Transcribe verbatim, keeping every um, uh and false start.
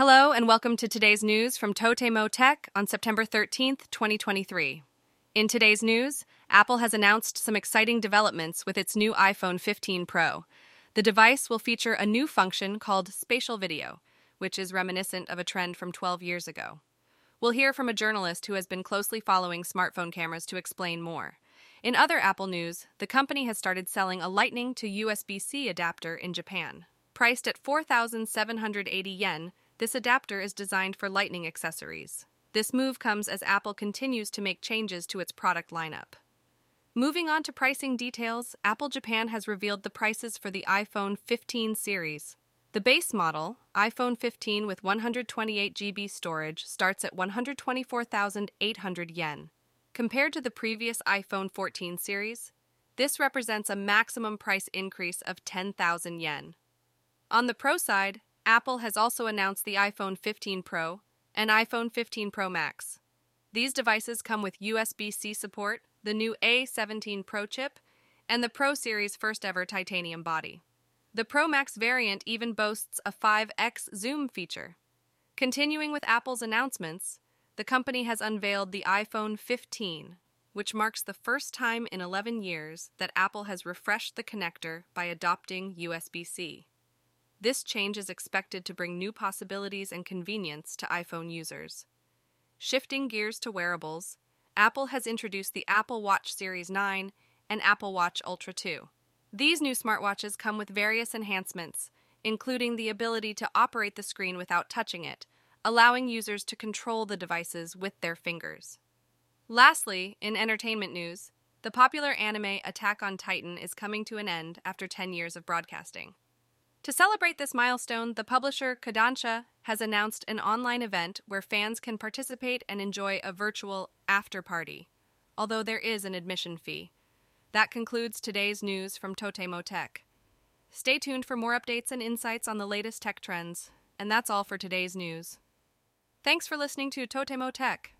Hello and welcome to today's news from Totemo Tech on September thirteenth, twenty twenty-three. In today's news, Apple has announced some exciting developments with its new iPhone fifteen Pro. The device will feature a new function called spatial video, which is reminiscent of a trend from twelve years ago. We'll hear from a journalist who has been closely following smartphone cameras to explain more. In other Apple news, the company has started selling a Lightning to U S B C adapter in Japan. Priced at four thousand seven hundred eighty yen, this adapter is designed for Lightning accessories. This move comes as Apple continues to make changes to its product lineup. Moving on to pricing details, Apple Japan has revealed the prices for the iPhone fifteen series. The base model, iPhone fifteen with one hundred twenty-eight gigabytes storage, starts at one hundred twenty-four thousand eight hundred yen. Compared to the previous iPhone fourteen series, this represents a maximum price increase of ten thousand yen. On the Pro side, Apple has also announced the iPhone fifteen Pro and iPhone fifteen Pro Max. These devices come with U S B C support, the new A seventeen Pro chip, and the Pro Series' first-ever titanium body. The Pro Max variant even boasts a five X zoom feature. Continuing with Apple's announcements, the company has unveiled the iPhone fifteen, which marks the first time in eleven years that Apple has refreshed the connector by adopting U S B C. This change is expected to bring new possibilities and convenience to iPhone users. Shifting gears to wearables, Apple has introduced the Apple Watch Series nine and Apple Watch Ultra two. These new smartwatches come with various enhancements, including the ability to operate the screen without touching it, allowing users to control the devices with their fingers. Lastly, in entertainment news, the popular anime Attack on Titan is coming to an end after ten years of broadcasting. To celebrate this milestone, the publisher Kodansha has announced an online event where fans can participate and enjoy a virtual after-party, although there is an admission fee. That concludes today's news from Totemo Tech. Stay tuned for more updates and insights on the latest tech trends. And that's all for today's news. Thanks for listening to Totemo Tech.